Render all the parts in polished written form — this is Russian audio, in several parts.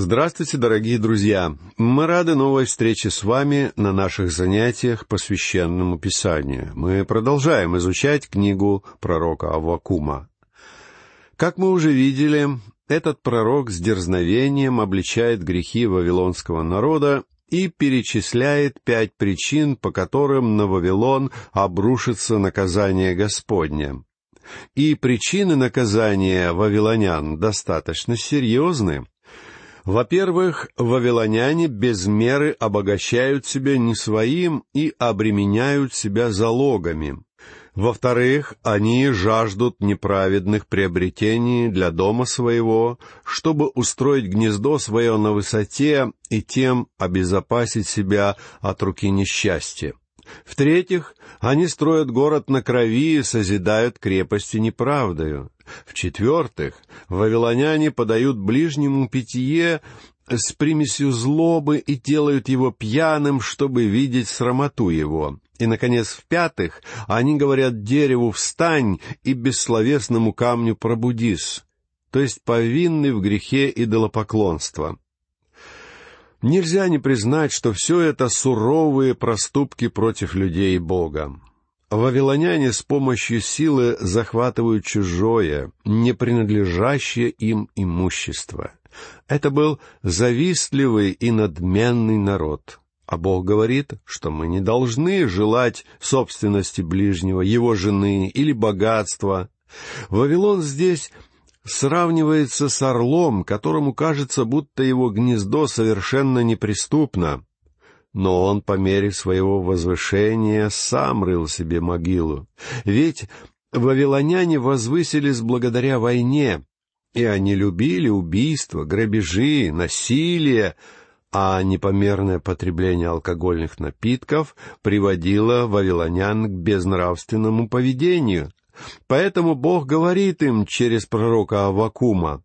Здравствуйте, дорогие друзья! Мы рады новой встрече с вами на наших занятиях по Священному Писанию. Мы продолжаем изучать книгу пророка Аввакума. Как мы уже видели, этот пророк с дерзновением обличает грехи вавилонского народа и перечисляет 5 причин, по которым на Вавилон обрушится наказание Господне. И причины наказания вавилонян достаточно серьезны. Во-первых, вавилоняне без меры обогащают себя не своим и обременяют себя залогами. Во-вторых, они жаждут неправедных приобретений для дома своего, чтобы устроить гнездо свое на высоте и тем обезопасить себя от руки несчастья. В-третьих, они строят город на крови и созидают крепости неправдою. В-четвертых, вавилоняне подают ближнему питье с примесью злобы и делают его пьяным, чтобы видеть срамоту его. И, наконец, в-пятых, они говорят дереву «встань» и бессловесному камню «пробудись», то есть повинны в грехе идолопоклонства. Нельзя не признать, что все это суровые проступки против людей Бога. Вавилоняне с помощью силы захватывают чужое, не принадлежащее им имущество. Это был завистливый и надменный народ. А Бог говорит, что мы не должны желать собственности ближнего, его жены или богатства. Вавилон здесь сравнивается с орлом, которому кажется, будто его гнездо совершенно неприступно. Но он по мере своего возвышения сам рыл себе могилу. Ведь вавилоняне возвысились благодаря войне, и они любили убийства, грабежи, насилие, а непомерное потребление алкогольных напитков приводило вавилонян к безнравственному поведению. Поэтому Бог говорит им через пророка Аввакума: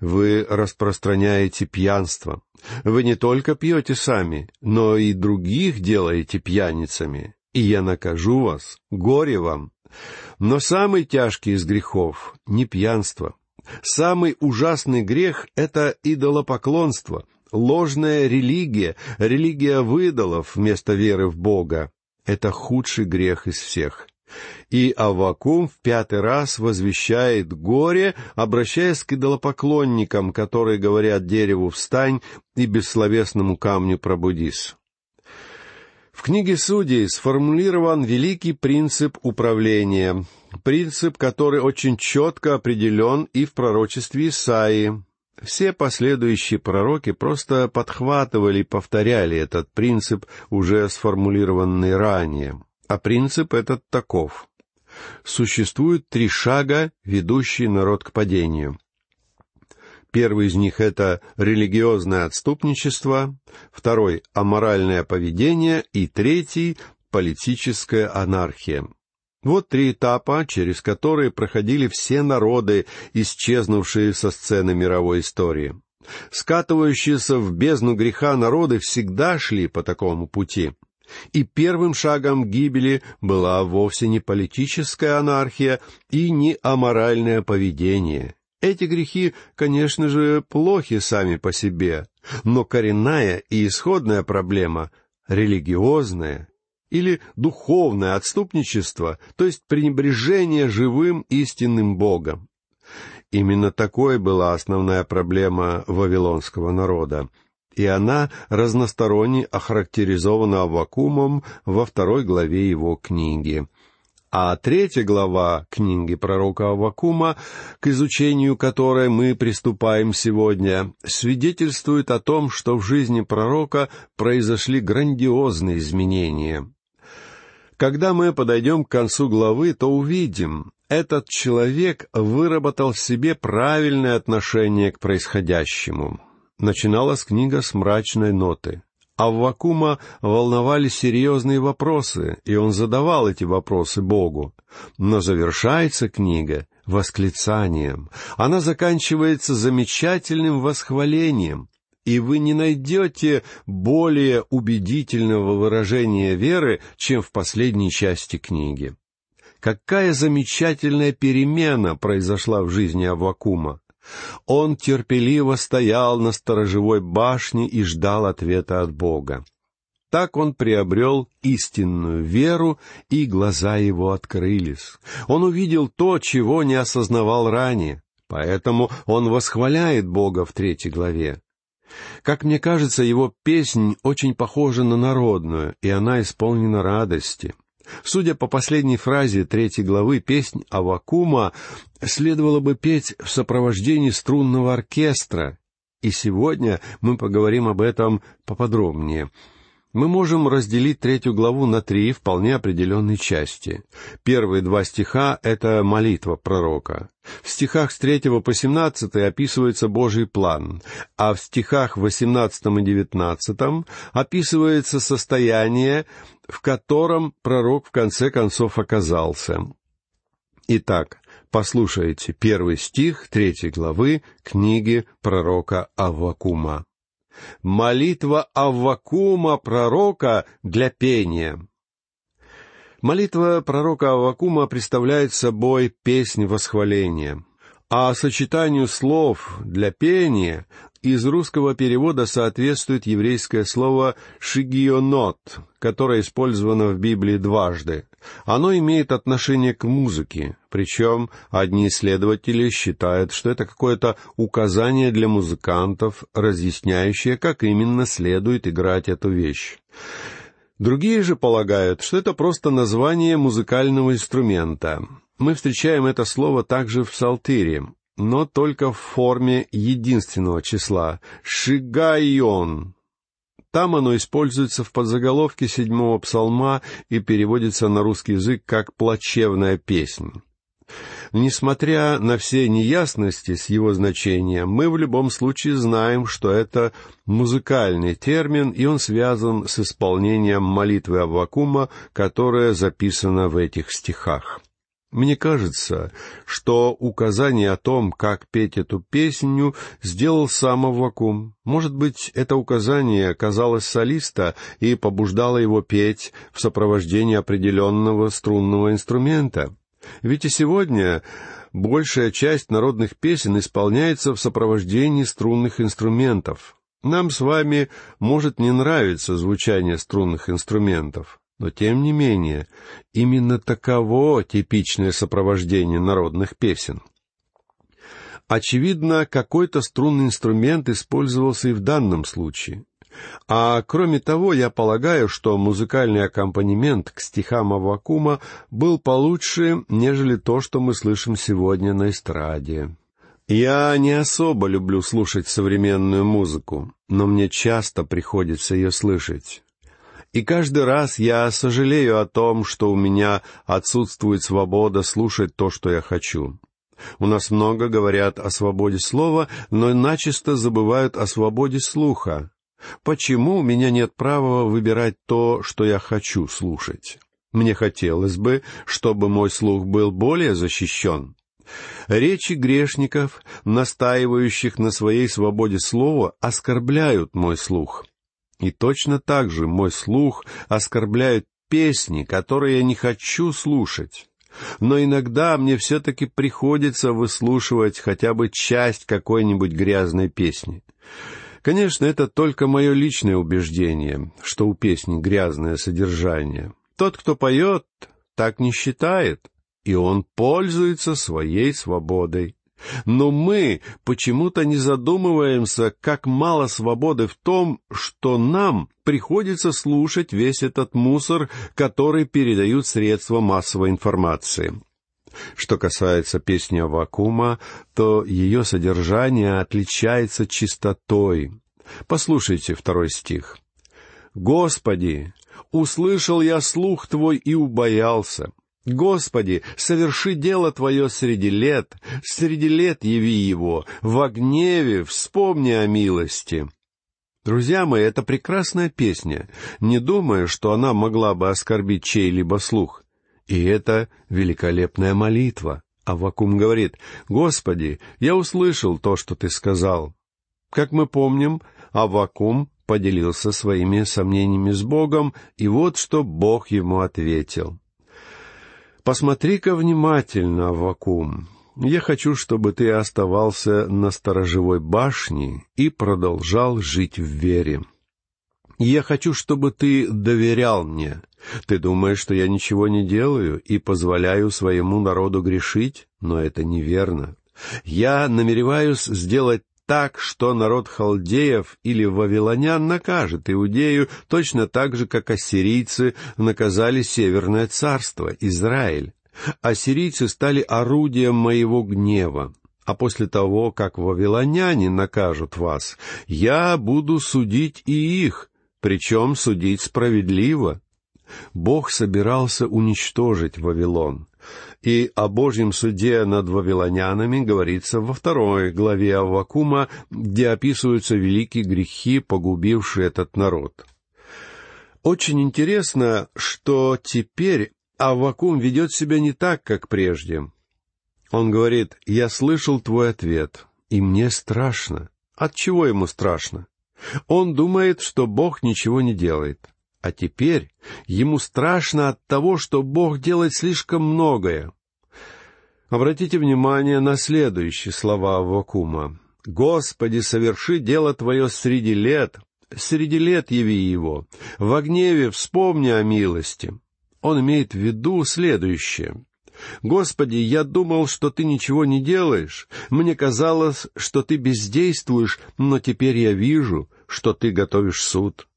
«Вы распространяете пьянство. Вы не только пьете сами, но и других делаете пьяницами. И я накажу вас, горе вам». Но самый тяжкий из грехов — не пьянство. Самый ужасный грех — это идолопоклонство, ложная религия, религия выдолов вместо веры в Бога. Это худший грех из всех. И Аввакум в 5-й раз возвещает горе, обращаясь к идолопоклонникам, которые говорят дереву «встань» и бессловесному камню «пробудись». В книге Судей сформулирован великий принцип управления, принцип, который очень четко определен и в пророчестве Исаии. Все последующие пророки просто подхватывали и повторяли этот принцип, уже сформулированный ранее. А принцип этот таков. Существует 3 шага, ведущие народ к падению. Первый из них — это религиозное отступничество, второй — аморальное поведение и третий — политическая анархия. Вот 3 этапа, через которые проходили все народы, исчезнувшие со сцены мировой истории. Скатывающиеся в бездну греха народы всегда шли по такому пути. И первым шагом гибели была вовсе не политическая анархия и не аморальное поведение. Эти грехи, конечно же, плохи сами по себе, но коренная и исходная проблема — религиозное или духовное отступничество, то есть пренебрежение живым истинным Богом. Именно такой была основная проблема вавилонского народа. И она разносторонне охарактеризована Аввакумом во 2 главе его книги. А 3 глава книги пророка Аввакума, к изучению которой мы приступаем сегодня, свидетельствует о том, что в жизни пророка произошли грандиозные изменения. Когда мы подойдем к концу главы, то увидим, этот человек выработал в себе правильное отношение к происходящему. Начиналась книга с мрачной ноты. Аввакума волновали серьезные вопросы, и он задавал эти вопросы Богу. Но завершается книга восклицанием. Она заканчивается замечательным восхвалением. И вы не найдете более убедительного выражения веры, чем в последней части книги. Какая замечательная перемена произошла в жизни Аввакума! Он терпеливо стоял на сторожевой башне и ждал ответа от Бога. Так он приобрел истинную веру, и глаза его открылись. Он увидел то, чего не осознавал ранее, поэтому он восхваляет Бога в 3 главе. Как мне кажется, его песнь очень похожа на народную, и она исполнена радости. Судя по последней фразе 3 главы, песнь Аввакума следовало бы петь в сопровождении струнного оркестра, и сегодня мы поговорим об этом поподробнее. Мы можем разделить 3 главу на 3 вполне определенные части. Первые 2 стиха — это молитва пророка. В стихах с 3 по 17 описывается Божий план, а в стихах 18 и 19 описывается состояние, в котором пророк в конце концов оказался. Итак, послушайте 1 стих 3 главы книги пророка Аввакума. Молитва Аввакума пророка для пения. Молитва пророка Аввакума представляет собой песнь восхваления, а сочетанию слов «для пения» из русского перевода соответствует еврейское слово «шигайон», которое использовано в Библии дважды. Оно имеет отношение к музыке, причем одни исследователи считают, что это какое-то указание для музыкантов, разъясняющее, как именно следует играть эту вещь. Другие же полагают, что это просто название музыкального инструмента. Мы встречаем это слово также в Псалтире, но только в форме единственного числа — «шигайон». Там оно используется в подзаголовке 7-го псалма и переводится на русский язык как «плачевная песнь». Несмотря на все неясности с его значением, мы в любом случае знаем, что это музыкальный термин, и он связан с исполнением молитвы Аввакума, которая записана в этих стихах. Мне кажется, что указание о том, как петь эту песню, сделал сам Аввакум. Может быть, это указание касалось солиста и побуждало его петь в сопровождении определенного струнного инструмента. Ведь и сегодня большая часть народных песен исполняется в сопровождении струнных инструментов. Нам с вами может не нравиться звучание струнных инструментов. Но, тем не менее, именно таково типичное сопровождение народных песен. Очевидно, какой-то струнный инструмент использовался и в данном случае. А кроме того, я полагаю, что музыкальный аккомпанемент к стихам Аввакума был получше, нежели то, что мы слышим сегодня на эстраде. Я не особо люблю слушать современную музыку, но мне часто приходится ее слышать. И каждый раз я сожалею о том, что у меня отсутствует свобода слушать то, что я хочу. У нас много говорят о свободе слова, но начисто забывают о свободе слуха. Почему у меня нет права выбирать то, что я хочу слушать? Мне хотелось бы, чтобы мой слух был более защищен. Речи грешников, настаивающих на своей свободе слова, оскорбляют мой слух. И точно так же мой слух оскорбляют песни, которые я не хочу слушать. Но иногда мне все-таки приходится выслушивать хотя бы часть какой-нибудь грязной песни. Конечно, это только мое личное убеждение, что у песни грязное содержание. Тот, кто поет, так не считает, и он пользуется своей свободой. Но мы почему-то не задумываемся, как мало свободы в том, что нам приходится слушать весь этот мусор, который передают средства массовой информации. Что касается песни Аввакума, то ее содержание отличается чистотой. Послушайте 2 стих. «Господи, услышал я слух Твой и убоялся. Господи, соверши дело Твое среди лет яви его, во гневе вспомни о милости». Друзья мои, это прекрасная песня. Не думаю, что она могла бы оскорбить чей-либо слух. И это великолепная молитва. Аввакум говорит: «Господи, я услышал то, что Ты сказал». Как мы помним, Аввакум поделился своими сомнениями с Богом, и вот что Бог ему ответил. «Посмотри-ка внимательно, Аввакум, я хочу, чтобы ты оставался на сторожевой башне и продолжал жить в вере. Я хочу, чтобы ты доверял мне. Ты думаешь, что я ничего не делаю и позволяю своему народу грешить? Но это неверно. Я намереваюсь сделать так, что народ халдеев или вавилонян накажет Иудею точно так же, как ассирийцы наказали Северное Царство, Израиль. Ассирийцы стали орудием моего гнева. А после того, как вавилоняне накажут вас, я буду судить и их, причем судить справедливо. Бог собирался уничтожить Вавилон. И о Божьем суде над вавилонянами говорится во 2 главе Аввакума, где описываются великие грехи, погубившие этот народ. Очень интересно, что теперь Аввакум ведет себя не так, как прежде. Он говорит: «Я слышал твой ответ, и мне страшно». Отчего ему страшно? Он думает, что Бог ничего не делает. А теперь ему страшно от того, что Бог делает слишком многое. Обратите внимание на следующие слова Аввакума. «Господи, соверши дело Твое среди лет яви его, во гневе вспомни о милости». Он имеет в виду следующее. «Господи, я думал, что Ты ничего не делаешь. Мне казалось, что Ты бездействуешь, но теперь я вижу, что Ты готовишь суд.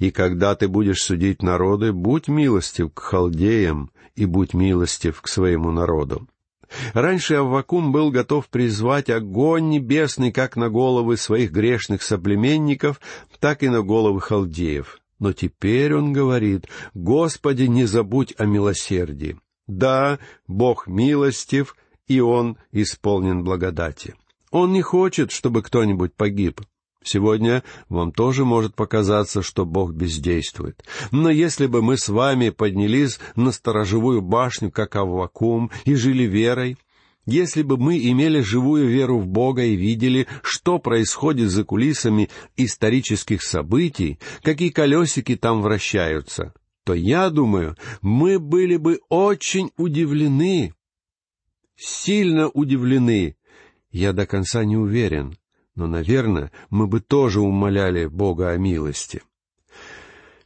И когда Ты будешь судить народы, будь милостив к халдеям и будь милостив к своему народу». Раньше Аввакум был готов призвать огонь небесный как на головы своих грешных соплеменников, так и на головы халдеев. Но теперь он говорит: «Господи, не забудь о милосердии». Да, Бог милостив, и Он исполнен благодати. Он не хочет, чтобы кто-нибудь погиб. Сегодня вам тоже может показаться, что Бог бездействует. Но если бы мы с вами поднялись на сторожевую башню, как Аввакум, и жили верой, если бы мы имели живую веру в Бога и видели, что происходит за кулисами исторических событий, какие колесики там вращаются, то, я думаю, мы были бы очень удивлены, сильно удивлены. Я до конца не уверен, но, наверное, мы бы тоже умоляли Бога о милости.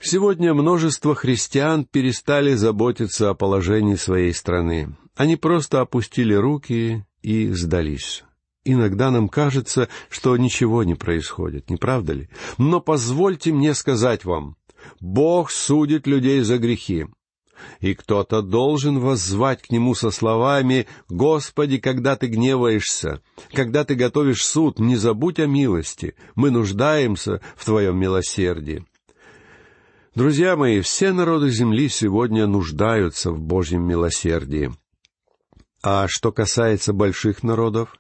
Сегодня множество христиан перестали заботиться о положении своей страны. Они просто опустили руки и сдались. Иногда нам кажется, что ничего не происходит, не правда ли? Но позвольте мне сказать вам, Бог судит людей за грехи, и кто-то должен воззвать к Нему со словами: «Господи, когда Ты гневаешься, когда Ты готовишь суд, не забудь о милости, мы нуждаемся в Твоем милосердии». Друзья мои, все народы земли сегодня нуждаются в Божьем милосердии. А что касается больших народов,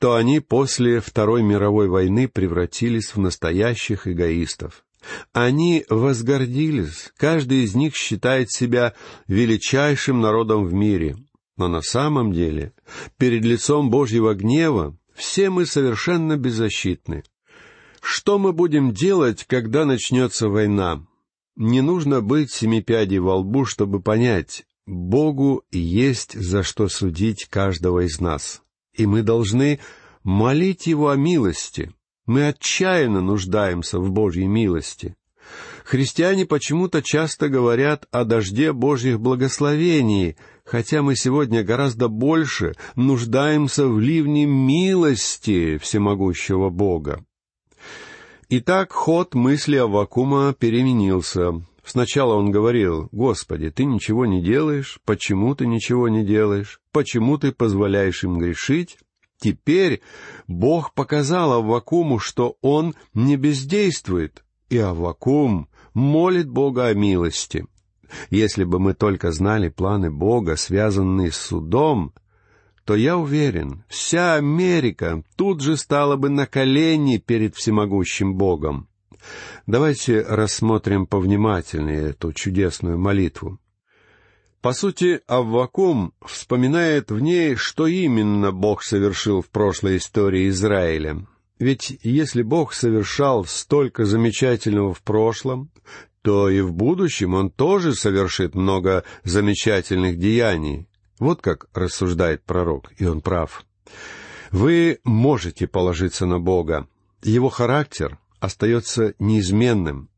то они после Второй мировой войны превратились в настоящих эгоистов. Они возгордились, каждый из них считает себя величайшим народом в мире. Но на самом деле, перед лицом Божьего гнева все мы совершенно беззащитны. Что мы будем делать, когда начнется война? Не нужно быть семи пядей во лбу, чтобы понять, Богу есть за что судить каждого из нас. И мы должны молить Его о милости. Мы отчаянно нуждаемся в Божьей милости. Христиане почему-то часто говорят о дожде Божьих благословений, хотя мы сегодня гораздо больше нуждаемся в ливне милости всемогущего Бога. Итак, ход мысли Аввакума переменился. Сначала он говорил: «Господи, Ты ничего не делаешь, почему Ты ничего не делаешь, почему Ты позволяешь им грешить?» Теперь Бог показал Аввакуму, что он не бездействует, и Аввакум молит Бога о милости. Если бы мы только знали планы Бога, связанные с судом, то, я уверен, вся Америка тут же стала бы на колени перед всемогущим Богом. Давайте рассмотрим повнимательнее эту чудесную молитву. По сути, Аввакум вспоминает в ней, что именно Бог совершил в прошлой истории Израиля. Ведь если Бог совершал столько замечательного в прошлом, то и в будущем Он тоже совершит много замечательных деяний. Вот как рассуждает пророк, и он прав. Вы можете положиться на Бога. Его характер остается неизменным.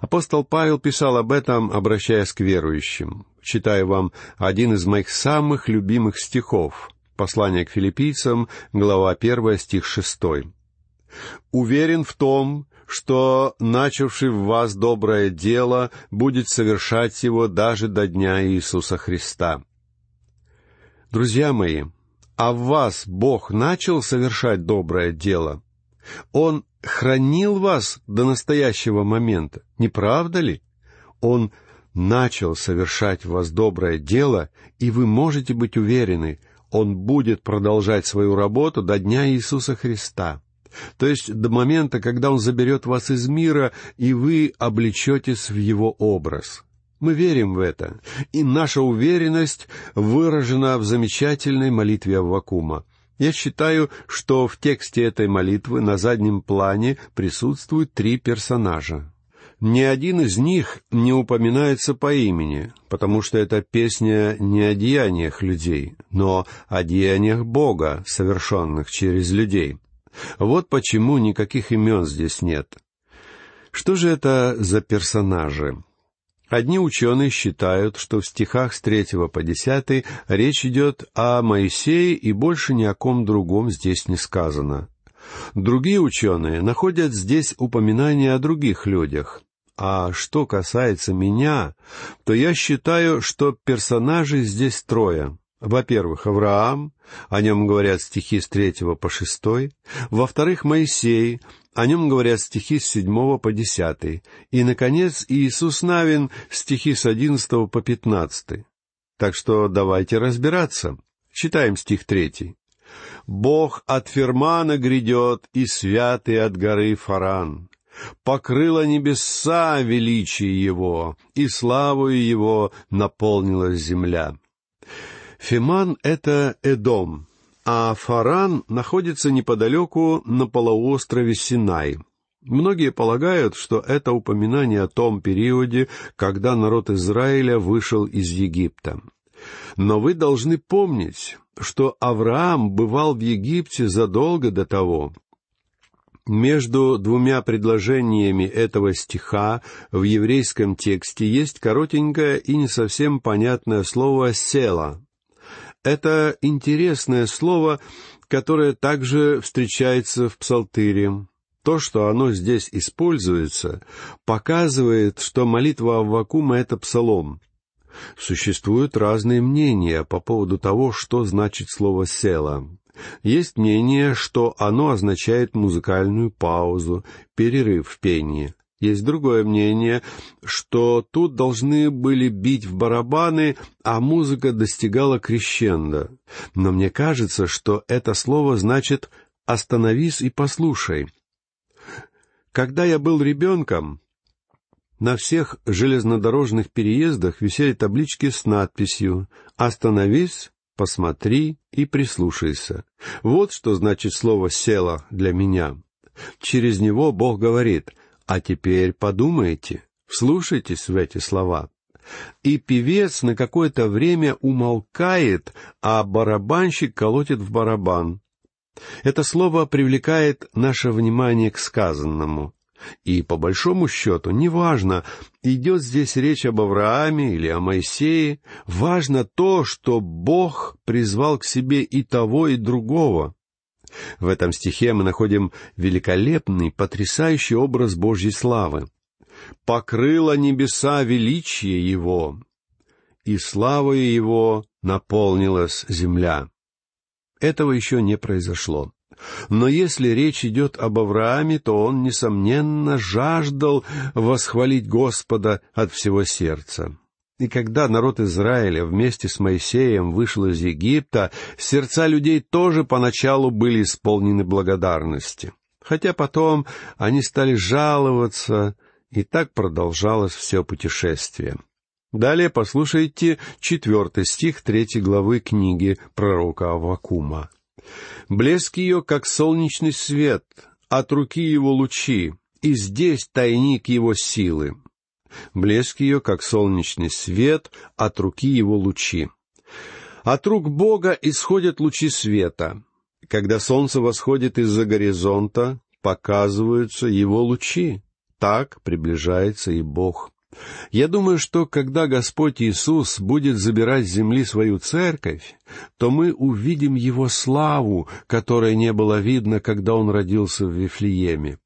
Апостол Павел писал об этом, обращаясь к верующим. Читаю вам один из моих самых любимых стихов. Послание к Филиппийцам, глава 1, стих 6. «Уверен в том, что, начавший в вас доброе дело, будет совершать его даже до дня Иисуса Христа». Друзья мои, а в вас Бог начал совершать доброе дело? Он хранил вас до настоящего момента, не правда ли? Он начал совершать в вас доброе дело, и вы можете быть уверены, Он будет продолжать свою работу до дня Иисуса Христа, то есть до момента, когда Он заберет вас из мира, и вы облечетесь в Его образ. Мы верим в это, и наша уверенность выражена в замечательной молитве Аввакума. Я считаю, что в тексте этой молитвы на заднем плане присутствуют три персонажа. Ни один из них не упоминается по имени, потому что эта песня не о деяниях людей, но о деяниях Бога, совершенных через людей. Вот почему никаких имен здесь нет. Что же это за персонажи? Одни ученые считают, что в стихах с 3 по 10 речь идет о Моисее и больше ни о ком другом здесь не сказано. Другие ученые находят здесь упоминания о других людях. А что касается меня, то я считаю, что персонажей здесь трое. Во-первых, Авраам, о нем говорят стихи с 3 по 6. Во-вторых, Моисей, о нем говорят стихи с 7 по 10. И, наконец, Иисус Навин, стихи с 11 по 15. Так что давайте разбираться. Читаем стих 3. «Бог от Фирмана грядет, и святый от горы Фаран. Покрыло небеса величие его, и славою его наполнилась земля». Фиман — это Эдом, а Фаран находится неподалеку на полуострове Синай. Многие полагают, что это упоминание о том периоде, когда народ Израиля вышел из Египта. Но вы должны помнить, что Авраам бывал в Египте задолго до того. Между двумя предложениями этого стиха в еврейском тексте есть коротенькое и не совсем понятное слово «села». Это интересное слово, которое также встречается в Псалтире. То, что оно здесь используется, показывает, что молитва Аввакума — это псалом. Существуют разные мнения по поводу того, что значит слово «села». Есть мнение, что оно означает музыкальную паузу, перерыв в пении. Есть другое мнение, что тут должны были бить в барабаны, а музыка достигала крещендо. Но мне кажется, что это слово значит «остановись и послушай». Когда я был ребенком, на всех железнодорожных переездах висели таблички с надписью «Остановись, посмотри и прислушайся». Вот что значит слово «села» для меня. Через него Бог говорит: «А теперь подумайте, вслушайтесь в эти слова». И певец на какое-то время умолкает, а барабанщик колотит в барабан. Это слово привлекает наше внимание к сказанному. И, по большому счету, неважно, идет здесь речь об Аврааме или о Моисее, важно то, что Бог призвал к себе и того, и другого. В этом стихе мы находим великолепный, потрясающий образ Божьей славы. «Покрыло небеса величие его, и славою его наполнилась земля». Этого еще не произошло. Но если речь идет об Аврааме, то он, несомненно, жаждал восхвалить Господа от всего сердца. И когда народ Израиля вместе с Моисеем вышел из Египта, сердца людей тоже поначалу были исполнены благодарности. Хотя потом они стали жаловаться, и так продолжалось все путешествие. Далее послушайте 4 стих 3 главы книги пророка Аввакума. «Блеск ее, как солнечный свет, от руки его лучи, и здесь тайник его силы». Блеск ее, как солнечный свет, от руки его лучи. От рук Бога исходят лучи света. Когда солнце восходит из-за горизонта, показываются его лучи. Так приближается и Бог. Я думаю, что когда Господь Иисус будет забирать с земли свою церковь, то мы увидим Его славу, которой не было видно, когда Он родился в Вифлееме.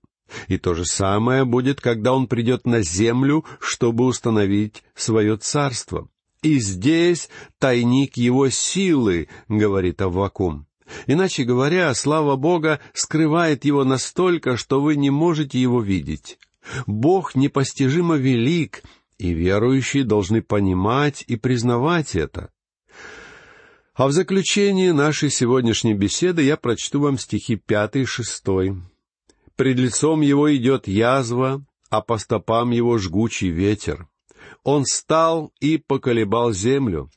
И то же самое будет, когда Он придет на землю, чтобы установить свое царство. «И здесь тайник Его силы», — говорит Аввакум. Иначе говоря, слава Бога скрывает Его настолько, что вы не можете Его видеть. Бог непостижимо велик, и верующие должны понимать и признавать это. А в заключение нашей сегодняшней беседы я прочту вам стихи 5 и 6. «Пред лицом Его идет язва, а по стопам Его жгучий ветер. Он стал и поколебал землю.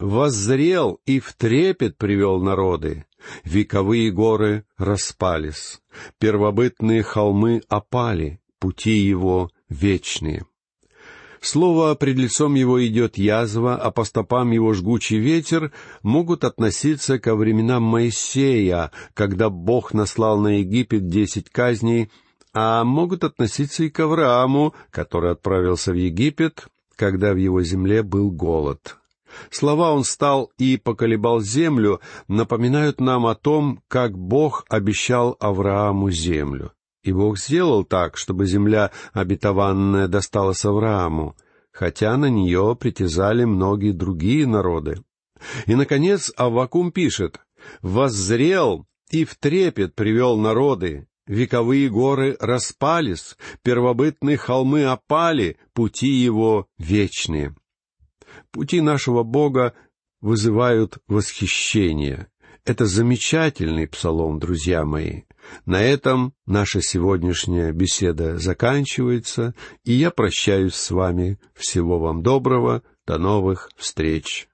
Воззрел и в трепет привел народы. Вековые горы распались, первобытные холмы опали, пути Его вечные». Слово «пред лицом Его идет язва, а по стопам Его жгучий ветер» могут относиться ко временам Моисея, когда Бог наслал на Египет 10 казней, а могут относиться и к Аврааму, который отправился в Египет, когда в его земле был голод. Слова «Он стал и поколебал землю» напоминают нам о том, как Бог обещал Аврааму землю. И Бог сделал так, чтобы земля обетованная досталась Аврааму, хотя на нее притязали многие другие народы. И, наконец, Аввакум пишет: «Воззрел и в трепет привел народы, вековые горы распались, первобытные холмы опали, пути Его вечные». Пути нашего Бога вызывают восхищение. Это замечательный псалом, друзья мои. На этом наша сегодняшняя беседа заканчивается, и я прощаюсь с вами. Всего вам доброго, до новых встреч.